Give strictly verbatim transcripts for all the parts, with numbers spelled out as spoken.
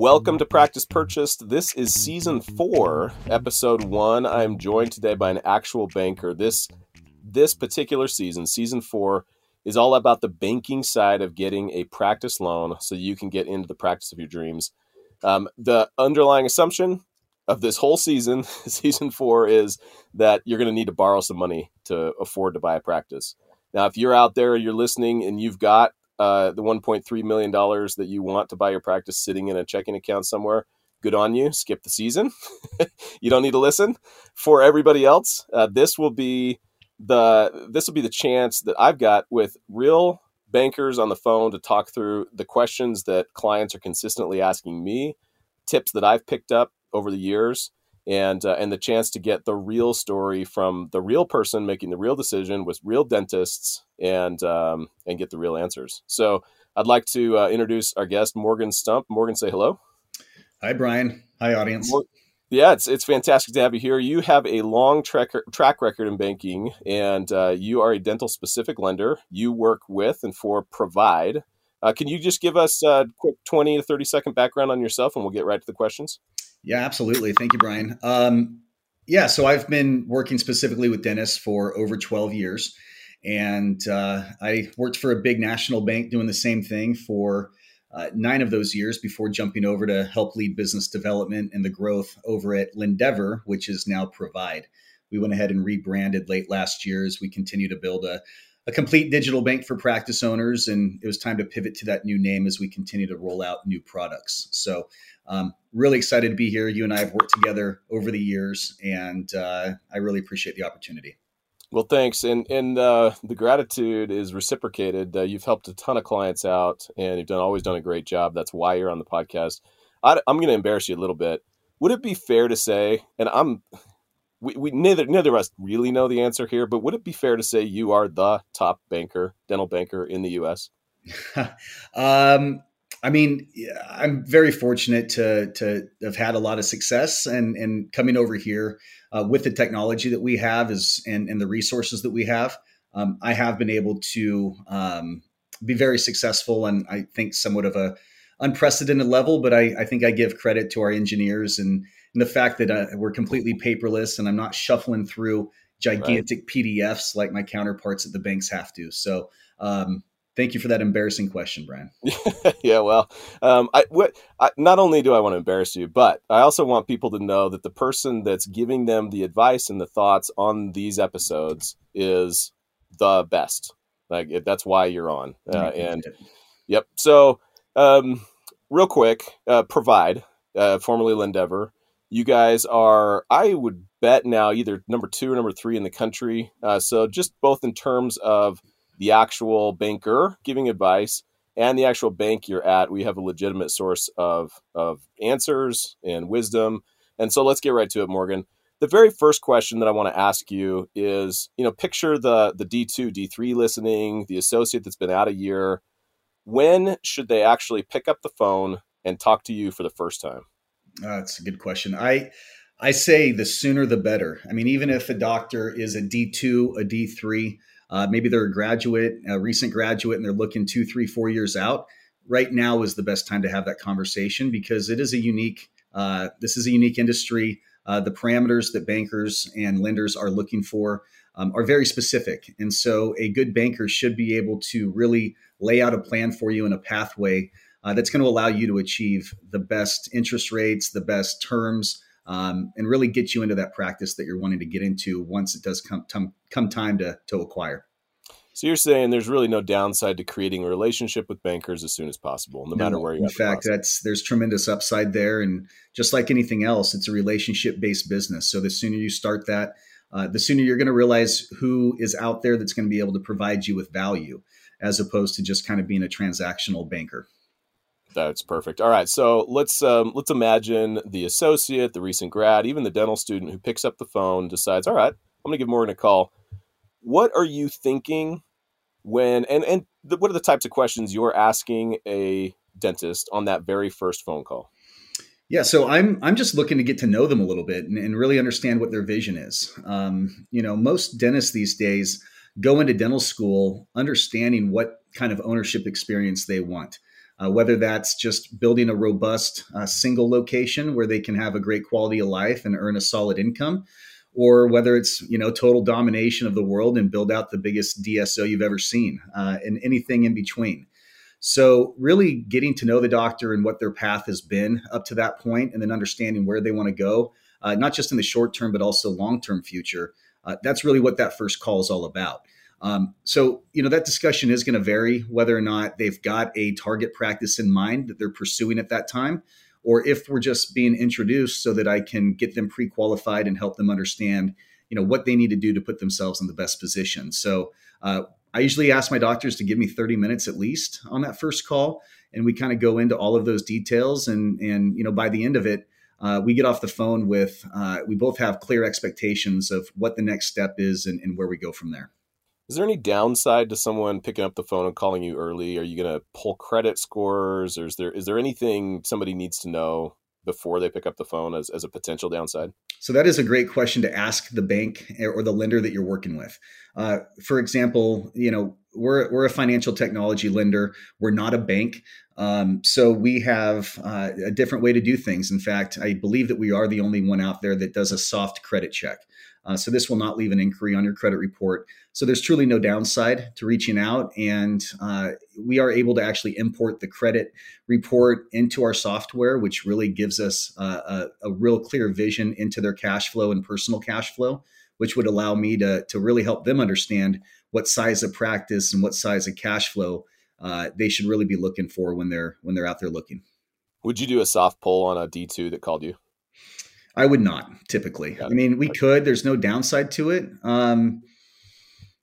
Welcome to Practice Purchased. This is season four, episode one. I'm joined today by an actual banker. This this particular season, season four, is all about the banking side of getting a practice loan so you can get into the practice of your dreams. Um, the underlying assumption of this whole season, season four, is that you're going to need to borrow some money to afford to buy a practice. Now, if you're out there, you're listening, and you've got Uh, the one point three million dollars that you want to buy your practice sitting in a checking account somewhere, good on you. Skip the season. You don't need to listen. For everybody else, uh, this will be the this will be the chance that I've got with real bankers on the phone to talk through the questions that clients are consistently asking me, tips that I've picked up over the years, and uh, and the chance to get the real story from the real person making the real decision with real dentists. And um, and get the real answers. So I'd like to uh, introduce our guest, Morgan Stump. Morgan, say hello. Hi, Brian. Hi, audience. Yeah, it's it's fantastic to have you here. You have a long track track record in banking, and uh, you are a dental specific lender. You work with and for Provide. Uh, can you just give us a quick twenty to thirty second background on yourself, and we'll get right to the questions? Yeah, absolutely. Thank you, Brian. Um, yeah, so I've been working specifically with dentists for over twelve years. And uh, I worked for a big national bank doing the same thing for uh, nine of those years before jumping over to help lead business development and the growth over at Lendeavor, which is now Provide. We went ahead and rebranded late last year as we continue to build a, a complete digital bank for practice owners. And it was time to pivot to that new name as we continue to roll out new products. So um, really excited to be here. You and I have worked together over the years, and uh, I really appreciate the opportunity. Well, thanks. And and uh, the gratitude is reciprocated. Uh, you've helped a ton of clients out, and you've done always done a great job. That's why you're on the podcast. I, I'm going to embarrass you a little bit. Would it be fair to say, and I'm, we, we neither neither of us really know the answer here, but would it be fair to say you are the top banker, dental banker in the U S? um, I mean, I'm very fortunate to to have had a lot of success, and and coming over here uh, with the technology that we have is and, and the resources that we have, um, I have been able to um, be very successful, and I think somewhat of a unprecedented level. But I, I think I give credit to our engineers and, and the fact that uh, we're completely paperless, and I'm not shuffling through gigantic right. P D Fs like my counterparts at the banks have to. So. Um, Thank you for that embarrassing question, Brian. Yeah, well, um, I, what, I, not only do I want to embarrass you, but I also want people to know that the person that's giving them the advice and the thoughts on these episodes is the best. Like that's why you're on. Uh, and yep. So um, real quick, uh, Provide, uh, formerly Lendeavor. You guys are, I would bet now, either number two or number three in the country. Uh, so just both in terms of the actual banker giving advice and the actual bank you're at, we have a legitimate source of, of answers and wisdom. And so let's get right to it, Morgan. The very first question that I want to ask you is, you know, picture the the D two, D three listening, the associate that's been out a year. When should they actually pick up the phone and talk to you for the first time? Uh, that's a good question. I I say the sooner the better. I mean, even if a doctor is a D two, a D three, Uh, maybe they're a graduate, a recent graduate, and they're looking two, three, four years out. Right now is the best time to have that conversation because it is a unique, uh, this is a unique industry. Uh, the parameters that bankers and lenders are looking for um, are very specific. And so a good banker should be able to really lay out a plan for you and a pathway uh, that's going to allow you to achieve the best interest rates, the best terms, Um, and really get you into that practice that you're wanting to get into once it does come come, come time to, to acquire. So you're saying there's really no downside to creating a relationship with bankers as soon as possible, no, no matter where you're at. In fact, that's, there's tremendous upside there. And just like anything else, it's a relationship-based business. So the sooner you start that, uh, the sooner you're going to realize who is out there that's going to be able to provide you with value, as opposed to just kind of being a transactional banker. That's perfect. All right. So let's um, let's imagine the associate, the recent grad, even the dental student who picks up the phone, decides, all right, I'm going to give Morgan a call. What are you thinking when and, and the, what are the types of questions you're asking a dentist on that very first phone call? Yeah. So I'm I'm just looking to get to know them a little bit and, and really understand what their vision is. Um, you know, most dentists these days go into dental school understanding what kind of ownership experience they want. uh, whether that's just building a robust uh, single location where they can have a great quality of life and earn a solid income, or whether it's, you know, total domination of the world and build out the biggest D S O you've ever seen, uh, and anything in between. So really getting to know the doctor and what their path has been up to that point, and then understanding where they want to go, uh, not just in the short term, but also long-term future. Uh, that's really what that first call is all about. Um, so, you know, that discussion is going to vary whether or not they've got a target practice in mind that they're pursuing at that time, or if we're just being introduced so that I can get them pre-qualified and help them understand, you know, what they need to do to put themselves in the best position. So uh, I usually ask my doctors to give me thirty minutes at least on that first call. And we kind of go into all of those details. And, and you know, by the end of it, uh, we get off the phone with, uh, we both have clear expectations of what the next step is and, and where we go from there. Is there any downside to someone picking up the phone and calling you early? Are you going to pull credit scores? Or is there is there anything somebody needs to know before they pick up the phone as, as a potential downside? So that is a great question to ask the bank or the lender that you're working with. Uh, for example, you know, we're we're a financial technology lender. We're not a bank. Um, so we have uh, a different way to do things. In fact, I believe that we are the only one out there that does a soft credit check. Uh, so this will not leave an inquiry on your credit report. So there's truly no downside to reaching out. And uh, we are able to actually import the credit report into our software, which really gives us uh, a, a real clear vision into their cash flow and personal cash flow, which would allow me to, to really help them understand what size of practice and what size of cash flow uh, they should really be looking for when they're when they're out there looking. Would you do a soft pull on a D two that called you? I would not typically. I mean, we could, there's no downside to it. Um,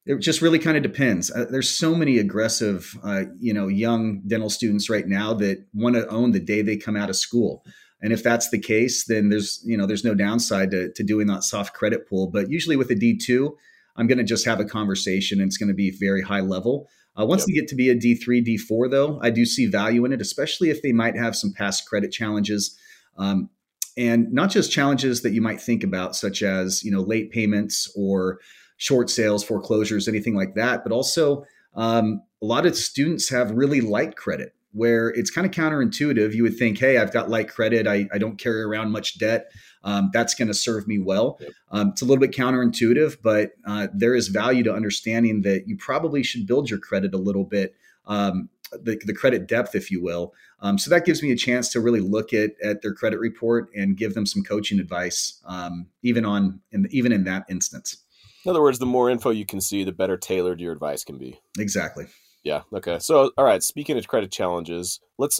it just really kind of depends. Uh, there's so many aggressive, uh, you know, young dental students right now that want to own the day they come out of school. And if that's the case, then there's, you know, there's no downside to, to doing that soft credit pool. But usually with a D two, I'm going to just have a conversation and it's going to be very high level. Uh, once yep. they get to be a D three, D four though, I do see value in it, especially if they might have some past credit challenges. Um, And not just challenges that you might think about, such as, you know, late payments or short sales, foreclosures, anything like that. But also um, a lot of students have really light credit where it's kind of counterintuitive. You would think, hey, I've got light credit. I, I don't carry around much debt. Um, that's going to serve me well. Yep. Um, it's a little bit counterintuitive, but uh, there is value to understanding that you probably should build your credit a little bit. Um, The, the credit depth, if you will. Um, so that gives me a chance to really look at at their credit report and give them some coaching advice, um, even on in, even in that instance. In other words, the more info you can see, the better tailored your advice can be. Exactly. Yeah. Okay. So, all right. Speaking of credit challenges, let's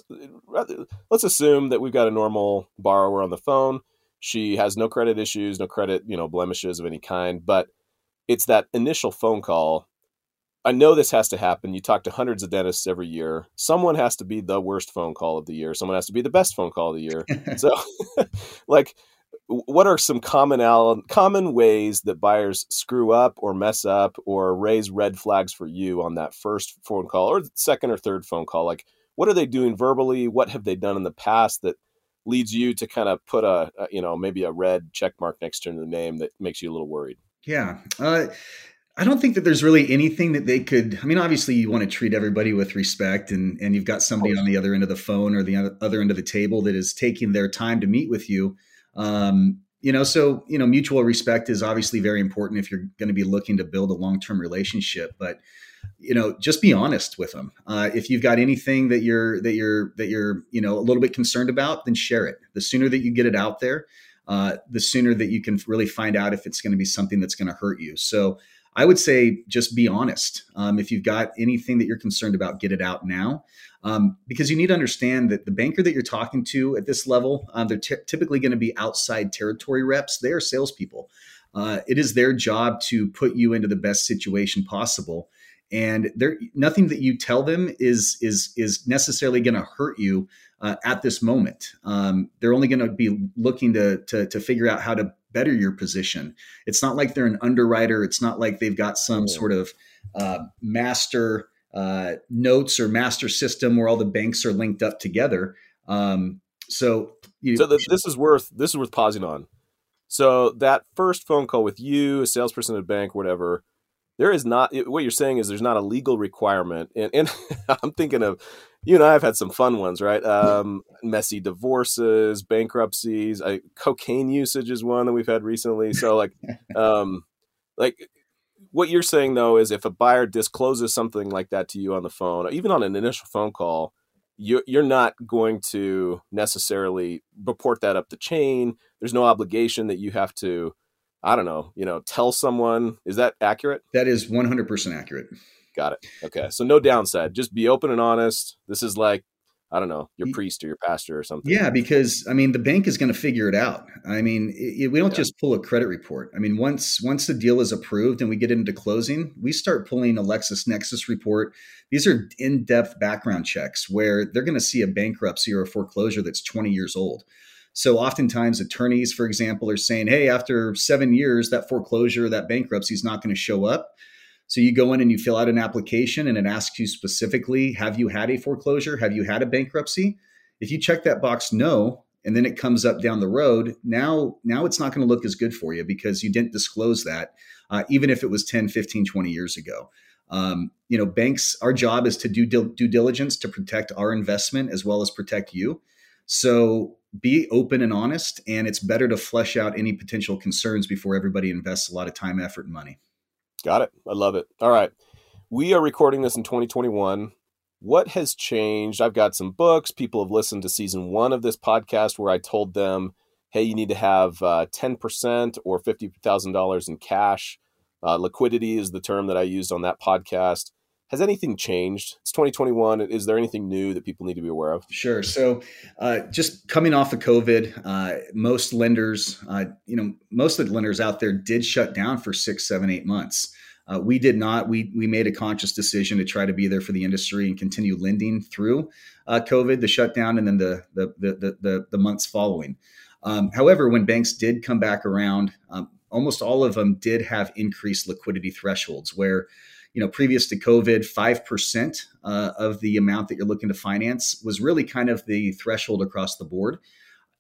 let's assume that we've got a normal borrower on the phone. She has no credit issues, no credit, you know, blemishes of any kind. But it's that initial phone call. I know this has to happen. You talk to hundreds of dentists every year. Someone has to be the worst phone call of the year. Someone has to be the best phone call of the year. So like, what are some common, common ways that buyers screw up or mess up or raise red flags for you on that first phone call or second or third phone call? Like, what are they doing verbally? What have they done in the past that leads you to kind of put a, a you know, maybe a red check mark next to their name that makes you a little worried? Yeah. Uh, I don't think that there's really anything that they could, I mean, obviously you want to treat everybody with respect and, and you've got somebody on the other end of the phone or the other end of the table that is taking their time to meet with you. Um, you know, so, you know, mutual respect is obviously very important if you're going to be looking to build a long-term relationship, but, you know, just be honest with them. Uh, if you've got anything that you're, that you're, that you're, you know, a little bit concerned about, then share it. The sooner that you get it out there, uh, the sooner that you can really find out if it's going to be something that's going to hurt you. So, I would say just be honest. Um, if you've got anything that you're concerned about, get it out now, um, because you need to understand that the banker that you're talking to at this level, um, they're t- typically going to be outside territory reps. They are salespeople. Uh, it is their job to put you into the best situation possible. And there, nothing that you tell them is is is necessarily going to hurt you uh, at this moment. Um, they're only going to be looking to, to to figure out how to better your position. It's not like they're an underwriter. It's not like they've got some yeah. sort of uh, master uh, notes or master system where all the banks are linked up together. Um, so, you, so the, this is worth this is worth pausing on. So that first phone call with you, a salesperson at a bank, whatever. There is not, what you're saying is there's not a legal requirement. And, and I'm thinking of you and I have had some fun ones, right? Um, messy divorces, bankruptcies, I, cocaine usage is one that we've had recently. So like, um, like what you're saying though, is if a buyer discloses something like that to you on the phone, or even on an initial phone call, you, you're not going to necessarily report that up the chain. There's no obligation that you have to, I don't know, you know, tell someone. Is that accurate? That is one hundred percent accurate. Got it. Okay. So no downside, just be open and honest. This is like, I don't know, your priest or your pastor or something. Yeah. Because I mean, the bank is going to figure it out. I mean, it, we don't yeah. just pull a credit report. I mean, once, once the deal is approved and we get into closing, we start pulling a LexisNexis report. These are in-depth background checks where they're going to see a bankruptcy or a foreclosure that's twenty years old. So oftentimes attorneys, for example, are saying, hey, after seven years, that foreclosure, that bankruptcy is not going to show up. So you go in and you fill out an application and it asks you specifically, have you had a foreclosure? Have you had a bankruptcy? If you check that box, no, and then it comes up down the road, now, now it's not going to look as good for you because you didn't disclose that, uh, even if it was ten, fifteen, twenty years ago. Um, you know, banks, our job is to do due diligence to protect our investment as well as protect you. So be open and honest, and it's better to flesh out any potential concerns before everybody invests a lot of time, effort, and money. Got it. I love it. All right. We are recording this in twenty twenty-one. What has changed? I've got some books. People have listened to season one of this podcast where I told them, hey, you need to have uh, ten percent or fifty thousand dollars in cash. Uh, liquidity is the term that I used on that podcast. Has anything changed? It's twenty twenty-one. Is there anything new that people need to be aware of? Sure. So uh, just coming off of COVID, uh, most lenders, uh, you know, most of the lenders out there did shut down for six, seven, eight months. Uh, we did not. We we made a conscious decision to try to be there for the industry and continue lending through uh, COVID, the shutdown, and then the the the the, the months following. Um, however, when banks did come back around, um, almost all of them did have increased liquidity thresholds where, you know, previous to COVID, five percent uh, of the amount that you're looking to finance was really kind of the threshold across the board.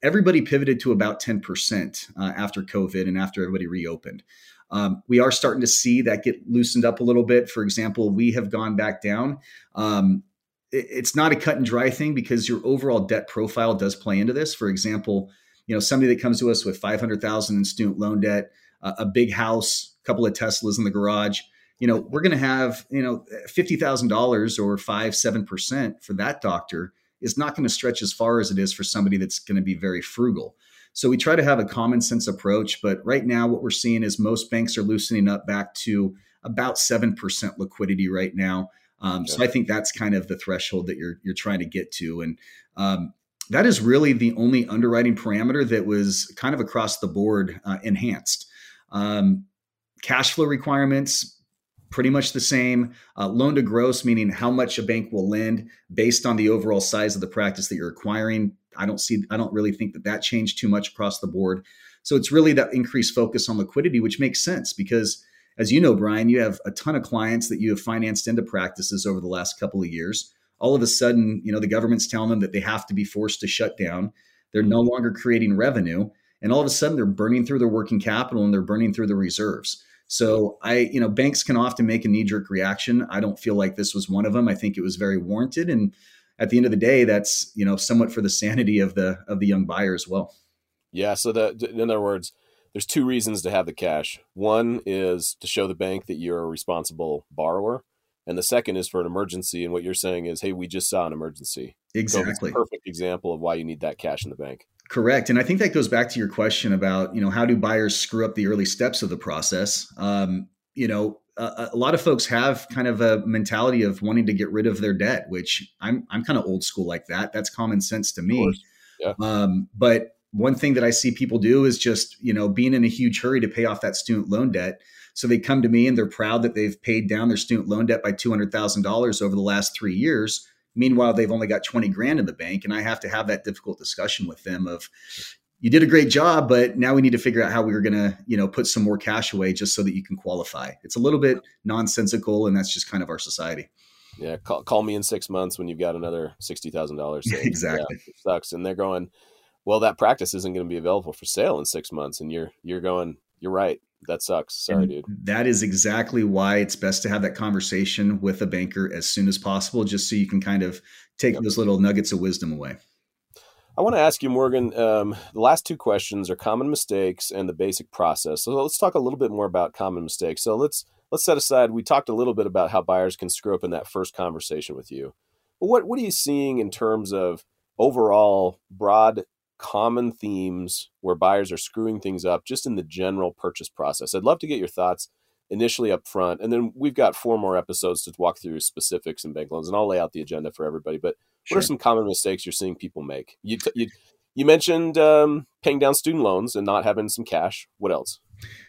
Everybody pivoted to about ten percent uh, after COVID and after everybody reopened. Um, we are starting to see that get loosened up a little bit. For example, we have gone back down. Um, it, it's not a cut and dry thing because your overall debt profile does play into this. For example, you know, somebody that comes to us with five hundred thousand in student loan debt, uh, a big house, a couple of Teslas in the garage. You know, we're going to have, you know, fifty thousand dollars or five, seven percent for that doctor is not going to stretch as far as it is for somebody that's going to be very frugal. So we try to have a common sense approach. But right now, what we're seeing is most banks are loosening up back to about seven percent liquidity right now. Um, okay. So I think that's kind of the threshold that you're, you're trying to get to. And um, that is really the only underwriting parameter that was kind of across the board uh, enhanced. Um, cash flow requirements, pretty much the same. Uh, loan to gross, meaning how much a bank will lend based on the overall size of the practice that you're acquiring. I don't see, I don't really think that that changed too much across the board. So it's really that increased focus on liquidity, which makes sense because, as you know, Brian, you have a ton of clients that you have financed into practices over the last couple of years. All of a sudden, you know, the government's telling them that they have to be forced to shut down. They're no longer creating revenue. And all of a sudden they're burning through their working capital and they're burning through the reserves. So I, you know, banks can often make a knee-jerk reaction. I don't feel like this was one of them. I think it was very warranted, and at the end of the day, that's, you know, somewhat for the sanity of the of the young buyer as well. Yeah. So that, in other words, there's two reasons to have the cash. One is to show the bank that you're a responsible borrower, and the second is for an emergency. And what you're saying is, hey, we just saw an emergency. Exactly. So it's a perfect example of why you need that cash in the bank. Correct. And I think that goes back to your question about, you know, how do buyers screw up the early steps of the process? Um, you know, a, a lot of folks have kind of a mentality of wanting to get rid of their debt, which I'm, I'm kind of old school like that. That's common sense to me. Yeah. Um, but one thing that I see people do is just, you know, being in a huge hurry to pay off that student loan debt. So they come to me and they're proud that they've paid down their student loan debt by two hundred thousand dollars over the last three years. Meanwhile, they've only got twenty grand in the bank, and I have to have that difficult discussion with them of, you did a great job, but now we need to figure out how we were going to, you know, put some more cash away just so that you can qualify. It's a little bit nonsensical, and that's just kind of our society. Yeah. Call, call me in six months when you've got another sixty thousand dollars. Exactly. Yeah, it sucks. And they're going, well, that practice isn't going to be available for sale in six months. And you're, you're going, you're right. That sucks. Sorry, and dude. That is exactly why it's best to have that conversation with a banker as soon as possible, just so you can kind of take yep. those little nuggets of wisdom away. I want to ask you, Morgan, um, the last two questions are common mistakes and the basic process. So let's talk a little bit more about common mistakes. So let's let's set aside, we talked a little bit about how buyers can screw up in that first conversation with you. But what, what are you seeing in terms of overall broad common themes where buyers are screwing things up just in the general purchase process? I'd love to get your thoughts initially up front. And then we've got four more episodes to walk through specifics and bank loans, and I'll lay out the agenda for everybody. But what sure. are some common mistakes you're seeing people make? You t- you, you mentioned um, paying down student loans and not having some cash. What else?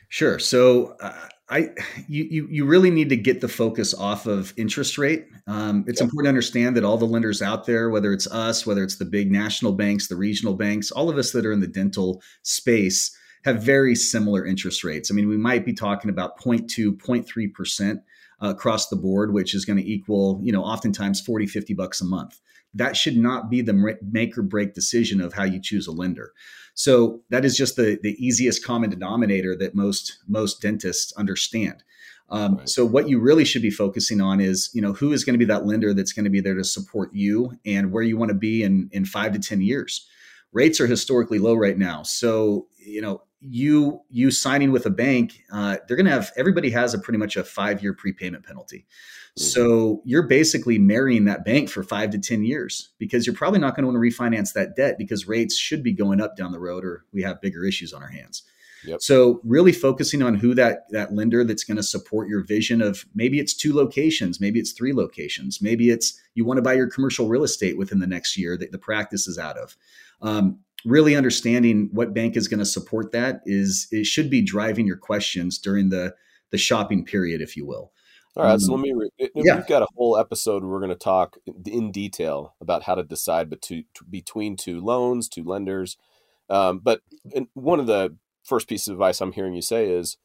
Sure. So uh, I you, you you really need to get the focus off of interest rate. Um, it's yeah. important to understand that all the lenders out there, whether it's us, whether it's the big national banks, the regional banks, all of us that are in the dental space have very similar interest rates. I mean, we might be talking about zero point two, zero point three percent uh, across the board, which is going to equal, you know, oftentimes forty, fifty bucks a month. That should not be the make or break decision of how you choose a lender. So that is just the, the easiest common denominator that most most dentists understand. Um, right. So what you really should be focusing on is, you know, who is going to be that lender that's going to be there to support you and where you want to be in, in five to ten years. Rates are historically low right now. So, you know, you you signing with a bank, uh, they're going to have, everybody has a pretty much a five-year prepayment penalty. Mm-hmm. So you're basically marrying that bank for five to ten years because you're probably not going to want to refinance that debt because rates should be going up down the road or we have bigger issues on our hands. Yep. So really focusing on who that, that lender that's going to support your vision of maybe it's two locations, maybe it's three locations, maybe it's you want to buy your commercial real estate within the next year that the practice is out of. Um, really understanding what bank is going to support that is it should be driving your questions during the, the shopping period, if you will. All right. Um, so let me, re- yeah. we've got a whole episode where we're going to talk in detail about how to decide between, between two loans, two lenders. Um, but one of the first piece of advice I'm hearing you say is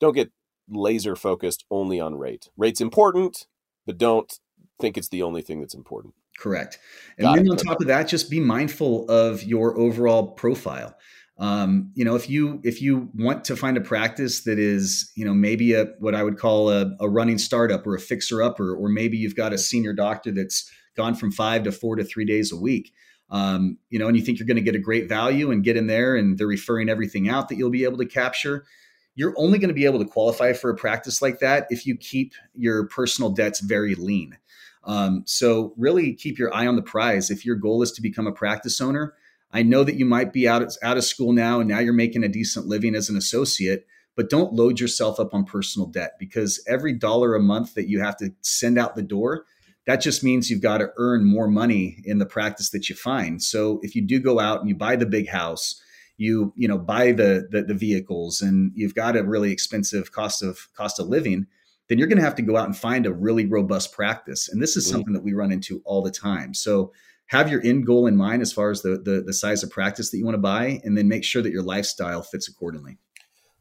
don't get laser focused only on rate. Rate's important, but don't think it's the only thing that's important. Correct. And Got then it. on top of that, just be mindful of your overall profile. Um, you know, if you if you want to find a practice that is, you know, maybe a what I would call a, a running startup or a fixer upper, or maybe you've got a senior doctor that's gone from five to four to three days a week. Um, you know, and you think you're going to get a great value and get in there and they're referring everything out that you'll be able to capture. You're only going to be able to qualify for a practice like that if you keep your personal debts very lean. Um, so really keep your eye on the prize. If your goal is to become a practice owner, I know that you might be out of, out of school now, and now you're making a decent living as an associate, but don't load yourself up on personal debt because every dollar a month that you have to send out the door, that just means you've got to earn more money in the practice that you find. So if you do go out and you buy the big house, you you know buy the the, the vehicles, and you've got a really expensive cost of cost of living, then you're going to have to go out and find a really robust practice. And this is something that we run into all the time. So have your end goal in mind as far as the the, the size of practice that you want to buy, and then make sure that your lifestyle fits accordingly.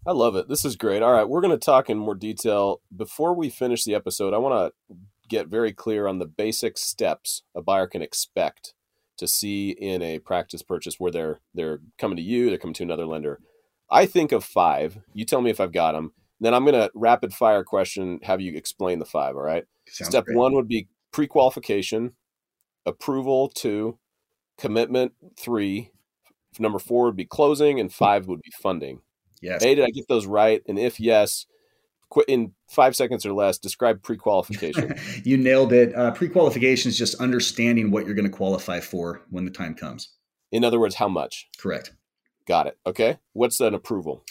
I love it. This is great. All right, we're going to talk in more detail. Before we finish the episode, I want to get very clear on the basic steps a buyer can expect to see in a practice purchase where they're they're coming to you, they're coming to another lender. I think of five. You tell me if I've got them. Then I'm going to rapid fire question, have you explain the five, all right? Sounds Step great. One would be pre-qualification, approval two, commitment three, number four would be closing, and five would be funding. Yes. Hey, did I get those right? And if yes, in five seconds or less, describe pre-qualification. You nailed it. Uh, pre-qualification is just understanding what you're going to qualify for when the time comes. In other words, how much? Correct. Got it. Okay. What's an approval?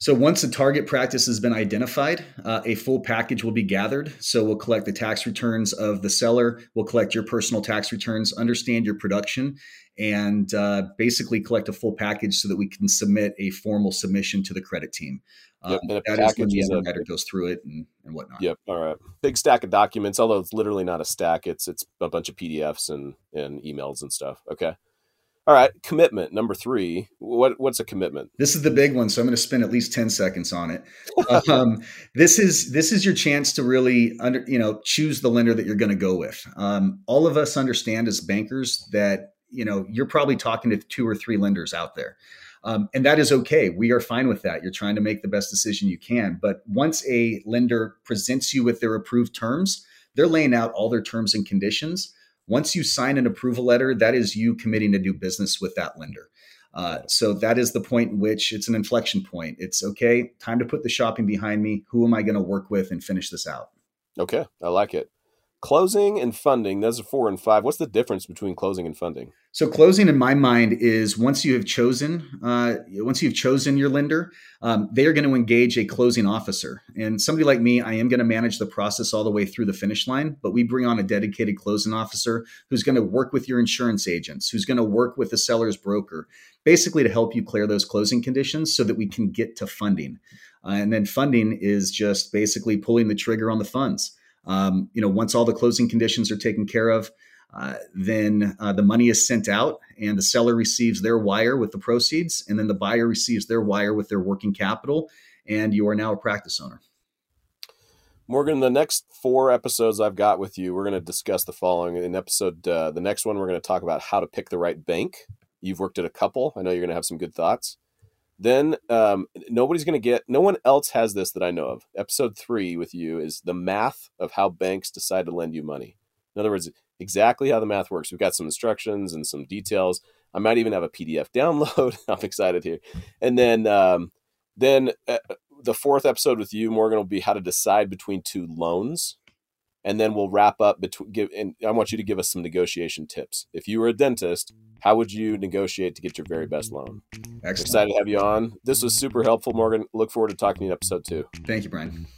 So once the target practice has been identified, uh, a full package will be gathered. So we'll collect the tax returns of the seller. We'll collect your personal tax returns, understand your production, and uh, basically collect a full package so that we can submit a formal submission to the credit team. Um, yep. That is when the underwriter goes through it and, and whatnot. Yep. All right. Big stack of documents, although it's literally not a stack. It's it's a bunch of P D Fs and, and emails and stuff. Okay. All right. Commitment. Number three. What What's a commitment? This is the big one. So I'm going to spend at least ten seconds on it. um, this is this is your chance to really under you know choose the lender that you're going to go with. Um, all of us understand as bankers that you know you're probably talking to two or three lenders out there. Um, and that is okay. We are fine with that. You're trying to make the best decision you can. But once a lender presents you with their approved terms, they're laying out all their terms and conditions. Once you sign an approval letter, that is you committing to do business with that lender. Uh, so that is the point in which it's an inflection point. It's okay, time to put the shopping behind me. Who am I going to work with and finish this out? Okay, I like it. Closing and funding, those are four and five. What's the difference between closing and funding? So closing, in my mind, is once you have chosen, uh, once you've chosen your lender, um, they are going to engage a closing officer. And somebody like me, I am going to manage the process all the way through the finish line, but we bring on a dedicated closing officer who's going to work with your insurance agents, who's going to work with the seller's broker, basically to help you clear those closing conditions so that we can get to funding. Uh, and then funding is just basically pulling the trigger on the funds. Um, you know, once all the closing conditions are taken care of, Uh, then uh, the money is sent out and the seller receives their wire with the proceeds, and then the buyer receives their wire with their working capital, and you are now a practice owner. Morgan, the next four episodes I've got with you, we're going to discuss the following. In episode, uh, the next one, we're going to talk about how to pick the right bank. You've worked at a couple. I know you're going to have some good thoughts. Then um, nobody's going to get, no one else has this that I know of. Episode three with you is the math of how banks decide to lend you money. In other words, exactly how the math works. We've got some instructions and some details. I might even have a P D F download. I'm excited here. And then um, then uh, the fourth episode with you, Morgan, will be how to decide between two loans. And then we'll wrap up. Between, give, and I want you to give us some negotiation tips. If you were a dentist, how would you negotiate to get your very best loan? Excellent. Excited to have you on. This was super helpful, Morgan. Look forward to talking to you in episode two. Thank you, Brian.